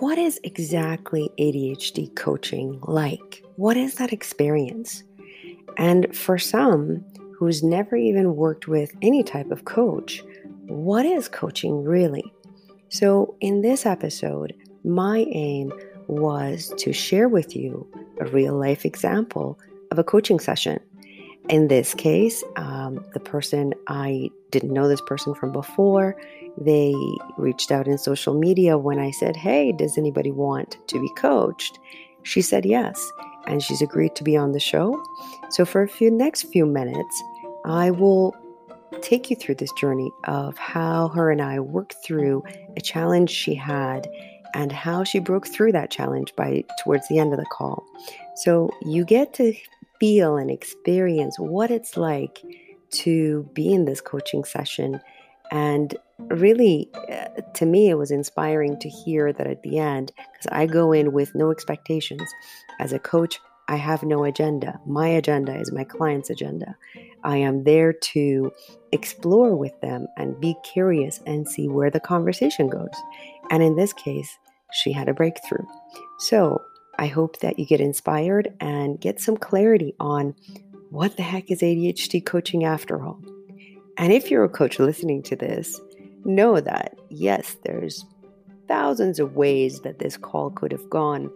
what is exactly ADHD coaching like? What is that experience? And for some who's never even worked with any type of coach, what is coaching really? So in this episode, my aim was to share with you a real life example of a coaching session. In this case, the person, I didn't know this person from before. They reached out in social media when I said, hey, does anybody want to be coached? She said yes, and she's agreed to be on the show. So for the next few minutes, I will take you through this journey of how her and I worked through a challenge she had and how she broke through that challenge towards the end of the call. So you get to feel and experience what it's like to be in this coaching session. And really, to me, it was inspiring to hear that at the end, because I go in with no expectations. As a coach, I have no agenda. My agenda is my client's agenda. I am there to explore with them and be curious and see where the conversation goes. And in this case, she had a breakthrough. So I hope that you get inspired and get some clarity on what the heck is ADHD coaching after all. And if you're a coach listening to this, know that, yes, there's thousands of ways that this call could have gone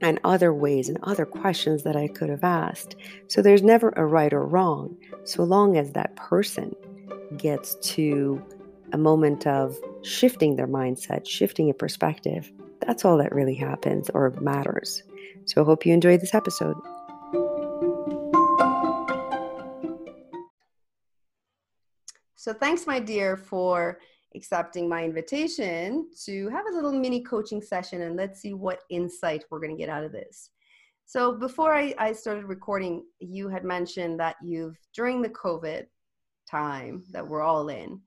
and other ways and other questions that I could have asked. So there's never a right or wrong, so long as that person gets to a moment of shifting their mindset, shifting a perspective. That's all that really happens or matters. So I hope you enjoyed this episode. So thanks, my dear, for accepting my invitation to have a little mini coaching session, and let's see what insight we're going to get out of this. So before I started recording, you had mentioned that during the COVID time that we're all in,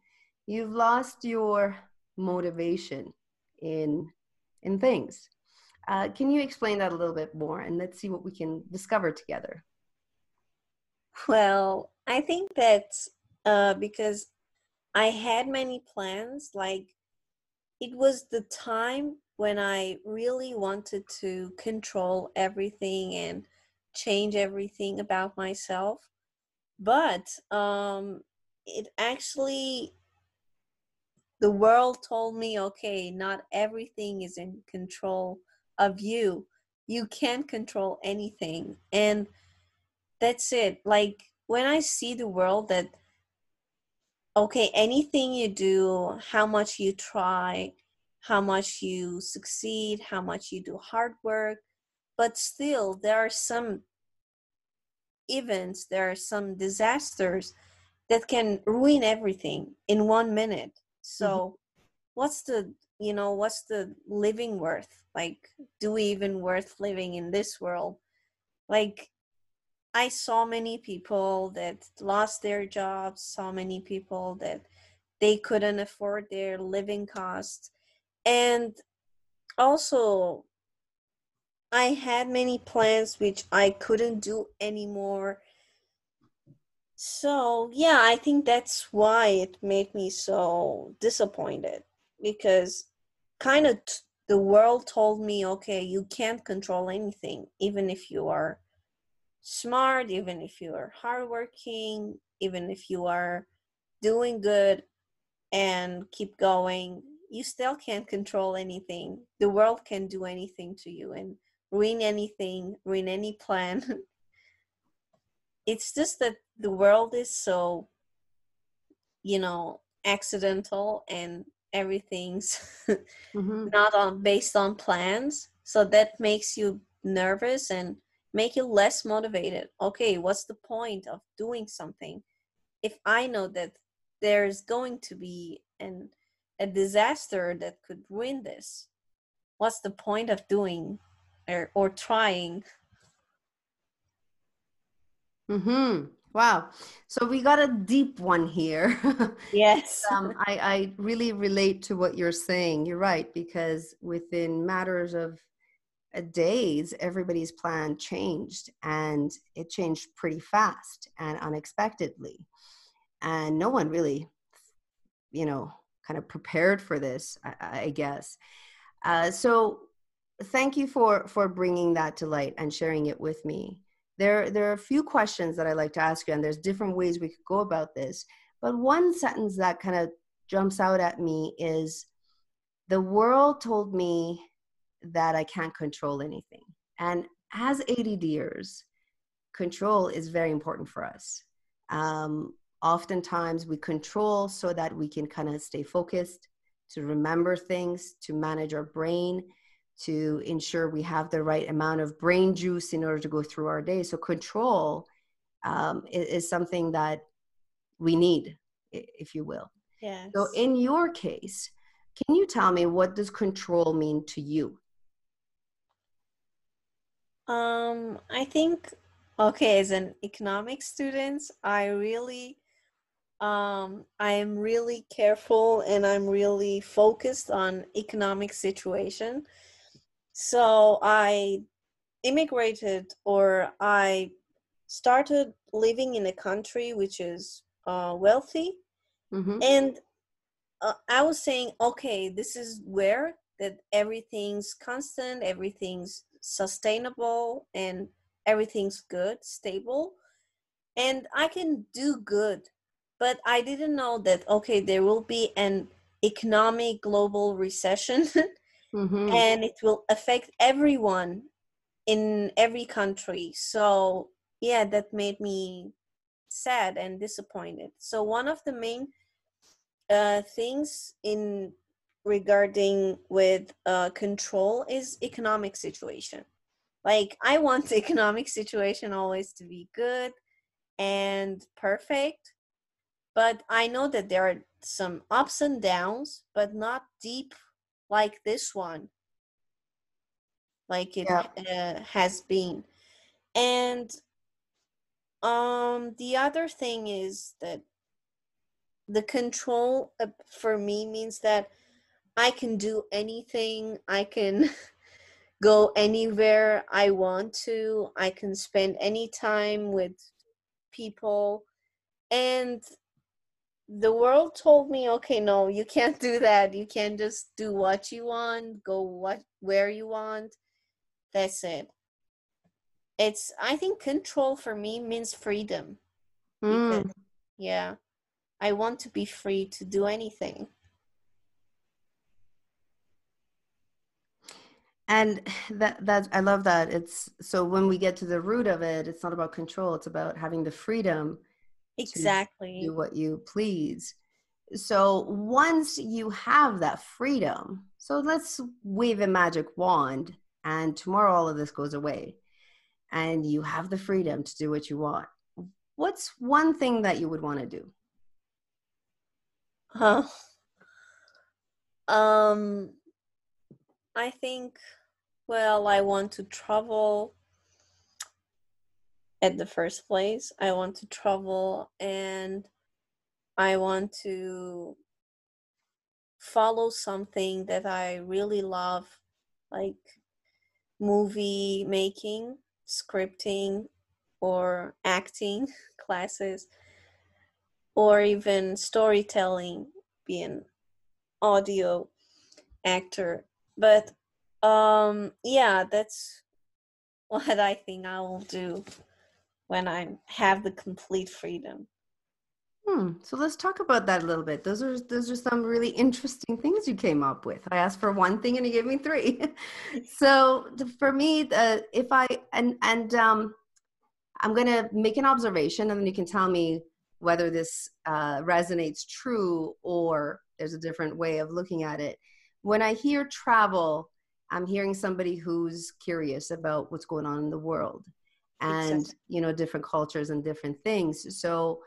you've lost your motivation in things. Can you explain that a little bit more, and let's see what we can discover together? Well, I think that because I had many plans, like it was the time when I really wanted to control everything and change everything about myself. But it actually, the world told me, okay, not everything is in control of you. You can't control anything. And that's it. Like when I see the world that, okay, anything you do, how much you try, how much you succeed, how much you do hard work, but still there are some events, there are some disasters that can ruin everything in 1 minute. So what's the living worth? Like, do we even worth living in this world? Like, I saw many people that lost their jobs, saw many people that they couldn't afford their living costs. And also, I had many plans which I couldn't do anymore. So, yeah, I think that's why it made me so disappointed, because kind of the world told me, okay, you can't control anything, even if you are smart, even if you are hardworking, even if you are doing good and keep going, you still can't control anything. The world can do anything to you and ruin anything, ruin any plan. It's just that the world is so, accidental, and everything's based on plans. So that makes you nervous and make you less motivated. Okay, what's the point of doing something if I know that there's going to be a disaster that could ruin this? What's the point of doing or trying? Wow. So we got a deep one here. Yes. I really relate to what you're saying. You're right, because within matters of days, everybody's plan changed, and it changed pretty fast and unexpectedly, and no one really, kind of prepared for this, I guess. So thank you for bringing that to light and sharing it with me. There are a few questions that I like to ask you, and there's different ways we could go about this. But one sentence that kind of jumps out at me is, the world told me that I can't control anything. And as ADDers, control is very important for us. Oftentimes we control so that we can kind of stay focused, to remember things, to manage our brain, to ensure we have the right amount of brain juice in order to go through our day. So control is something that we need, if you will. Yes. So in your case, can you tell me, what does control mean to you? I think, okay, as an economics student, I am really careful and I'm really focused on economic situation. So I immigrated, or I started living in a country which is wealthy. Mm-hmm. And I was saying, okay, this is where that everything's constant, everything's sustainable, and everything's good, stable, and I can do good. But I didn't know that, okay, there will be an economic global recession. Mm-hmm. And it will affect everyone in every country. So yeah, that made me sad and disappointed. So one of the main things in regarding with control is economic situation. Like, I want the economic situation always to be good and perfect. But I know that there are some ups and downs, but not deep like this one, like it has been. And the other thing is that the control for me means that I can do anything. I can go anywhere I want to. I can spend any time with people. And the world told me, okay, no, you can't do that. You can't just do what you want, go where you want. That's it. I think control for me means freedom. Mm. Because, yeah, I want to be free to do anything. And that I love that. It's so when we get to the root of it, it's not about control. It's about having the freedom. Exactly. Do what you please. So once you have that freedom, so let's wave a magic wand and tomorrow all of this goes away and you have the freedom to do what you want. What's one thing that you would want to do? I think, well, I want to travel. At the first place, I want to travel and I want to follow something that I really love, like movie making, scripting, or acting classes, or even storytelling, be an audio actor. But yeah, that's what I think I will do when I have the complete freedom. So let's talk about that a little bit. Those are some really interesting things you came up with. I asked for one thing and you gave me three. So for me, if I, and I'm going to make an observation and then you can tell me whether this resonates true or there's a different way of looking at it. When I hear travel, I'm hearing somebody who's curious about what's going on in the world. And, you know, different cultures and different things. So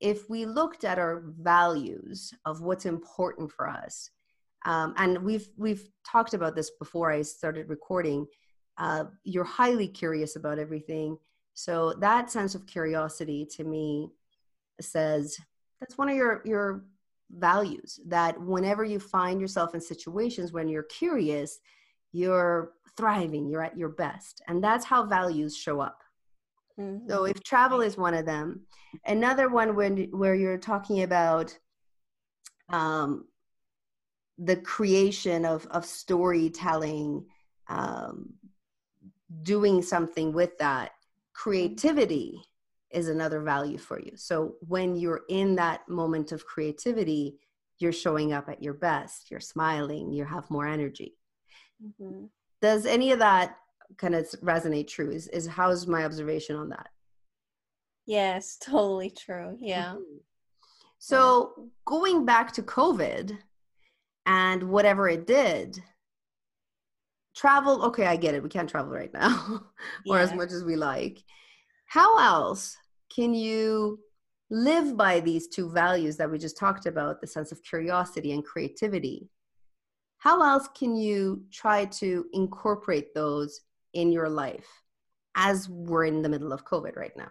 if we looked at our values of what's important for us, and we've talked about this before I started recording, you're highly curious about everything. So that sense of curiosity to me says that's one of your values, that whenever you find yourself in situations when you're curious, you're thriving, you're at your best. And that's how values show up. Mm-hmm. So if travel is one of them, another one where you're talking about the creation of storytelling, doing something with that. Creativity is another value for you. So when you're in that moment of creativity, you're showing up at your best, you're smiling, you have more energy. Mm-hmm. Does any of that kind of resonate true? Is how's my observation on that? Yes, totally true. Yeah. Mm-hmm. So going back to COVID and whatever it did, travel, okay, I get it. We can't travel right now or as much as we like. How else can you live by these two values that we just talked about, the sense of curiosity and creativity? How else can you try to incorporate those in your life as we're in the middle of COVID right now?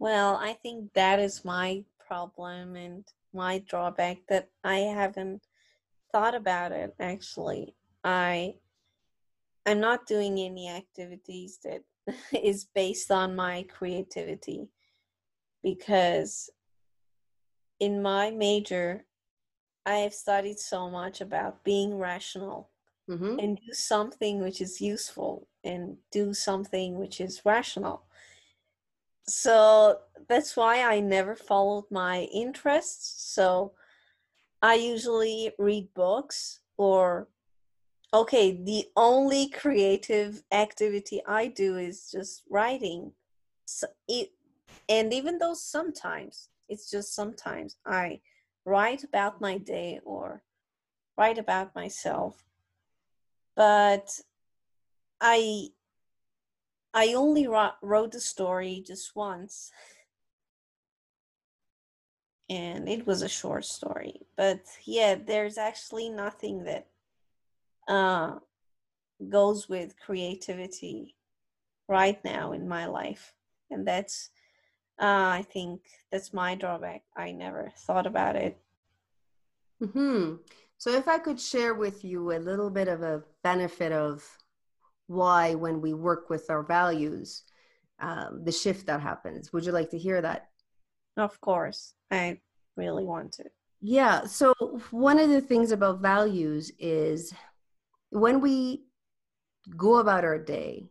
Well, I think that is my problem and my drawback, that I haven't thought about it, actually. I'm not doing any activities that is based on my creativity, because in my major, I have studied so much about being rational, mm-hmm. and do something which is useful and do something which is rational. So that's why I never followed my interests. So I usually read books, or, okay, the only creative activity I do is just writing. So and even though sometimes, it's just sometimes, I write about my day or write about myself. But I only wrote the story just once, and it was a short story. But yeah, there's actually nothing that goes with creativity right now in my life, and that's I think that's my drawback. I never thought about it. Mm-hmm. So if I could share with you a little bit of a benefit of why, when we work with our values, the shift that happens. Would you like to hear that? Of course. I really want to. Yeah. So one of the things about values is when we go about our day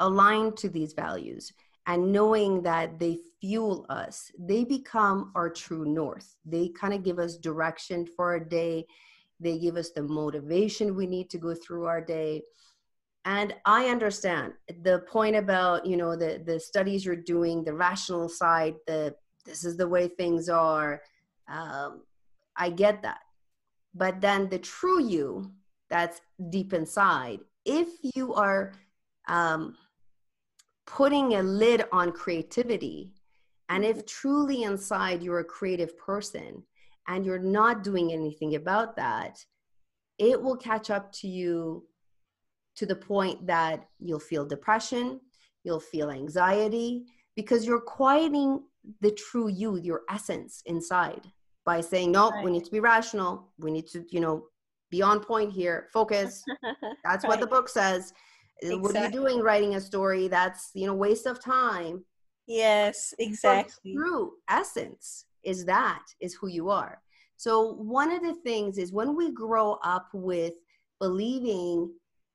aligned to these values and knowing that they fuel us, they become our true north. They kind of give us direction for our day. They give us the motivation we need to go through our day. And I understand the point about, you know, the studies you're doing, the rational side, this is the way things are. I get that. But then the true you that's deep inside, if you are putting a lid on creativity, and if truly inside you're a creative person and you're not doing anything about that, it will catch up to you to the point that you'll feel depression, you'll feel anxiety, because you're quieting the true you, your essence inside, by saying, no, right. We need to be rational. We need to, be on point here, focus. That's right. What the book says. Exactly. What are you doing writing a story? That's, waste of time. Yes, exactly. But true essence is who you are. So one of the things is when we grow up with believing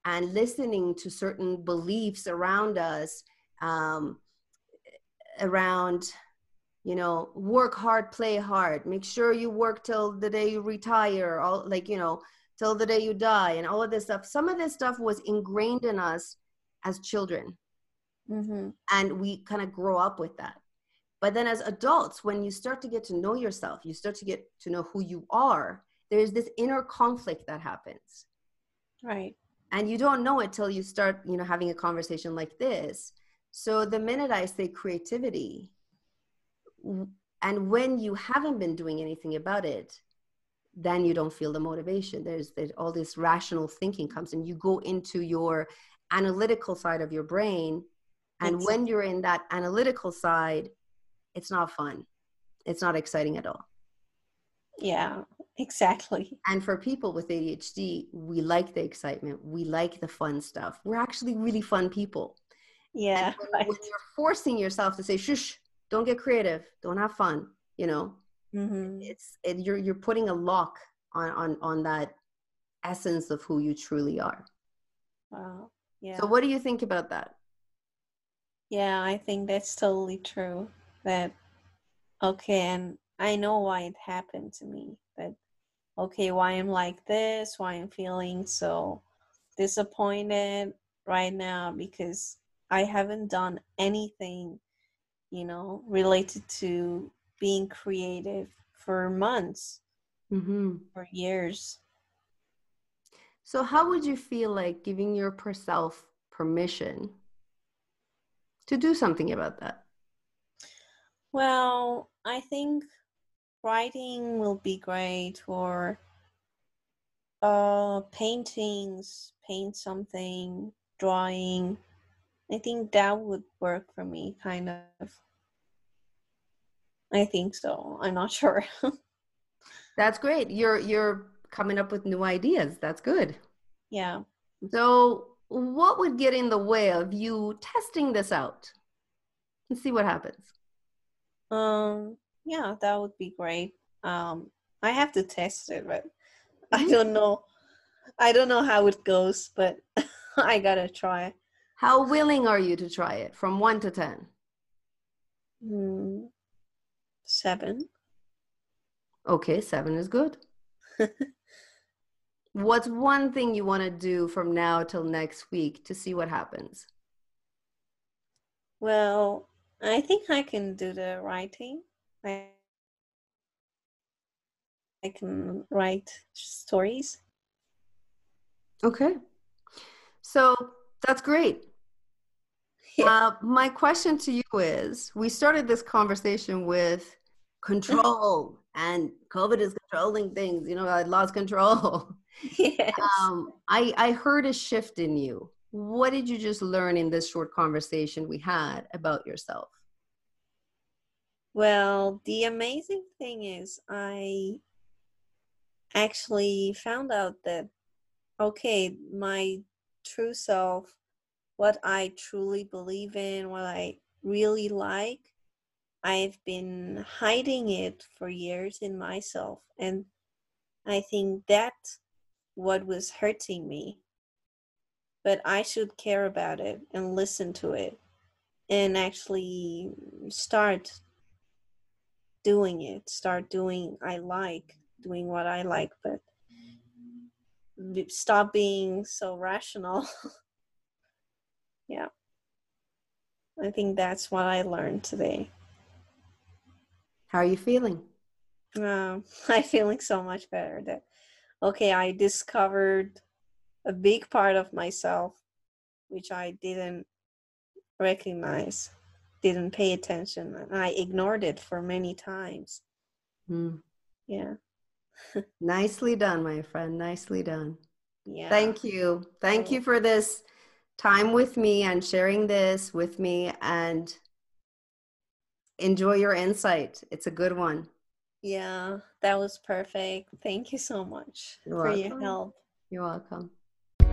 and listening to certain beliefs around us, work hard, play hard, make sure you work till the day you retire, till the day you die, and all of this stuff. Some of this stuff was ingrained in us as children. Mm-hmm. And we kind of grow up with that. But then as adults, when you start to get to know yourself, you start to get to know who you are, there's this inner conflict that happens. Right. And you don't know it till you start, having a conversation like this. So the minute I say creativity, and when you haven't been doing anything about it, then you don't feel the motivation. There's all this rational thinking comes in. You go into your analytical side of your brain. And when you're in that analytical side, it's not fun. It's not exciting at all. Yeah, exactly. And for people with ADHD, we like the excitement. We like the fun stuff. We're actually really fun people. Yeah. When you're forcing yourself to say, shush, don't get creative, don't have fun, mm-hmm. You're putting a lock on that essence of who you truly are. Wow. Yeah. So what do you think about that? Yeah, I think that's totally true. That, okay, and I know why it happened to me. That, okay, why I'm like this, why I'm feeling so disappointed right now, because I haven't done anything, you know, related to being creative for months, for years. So how would you feel like giving yourself permission to do something about that? Well, I think writing will be great, or paintings, paint something, drawing. I think that would work for me, kind of. I think so. I'm not sure. That's great. You're coming up with new ideas. That's good. Yeah. So what would get in the way of you testing this out and see what happens? Yeah, that would be great. I have to test it, but I don't know how it goes, but I gotta try. How willing are you to try it from 1 to 10? 7. Okay, 7 is good. What's one thing you want to do from now till next week to see what happens? Well, I think I can do the writing. I can write stories. Okay. So that's great. Yeah. My question to you is, we started this conversation with control and COVID is controlling things. You know, I lost control. Yes. I heard a shift in you. What did you just learn in this short conversation we had about yourself? Well, the amazing thing is I actually found out that, okay, my true self, what I truly believe in, what I really like, I've been hiding it for years in myself. And I think that's what was hurting me. But I should care about it and listen to it and actually start doing doing what I like, but stop being so rational. Yeah. I think that's what I learned today. How are you feeling? I'm feeling so much better that, okay, I discovered a big part of myself, which I didn't recognize, didn't pay attention. And I ignored it for many times. Yeah. Nicely done, my friend. Nicely done. Yeah. Thank you. Thank you for this time with me and sharing this with me, and enjoy your insight. It's a good one. Yeah, that was perfect. Thank you so much for your help. You're welcome.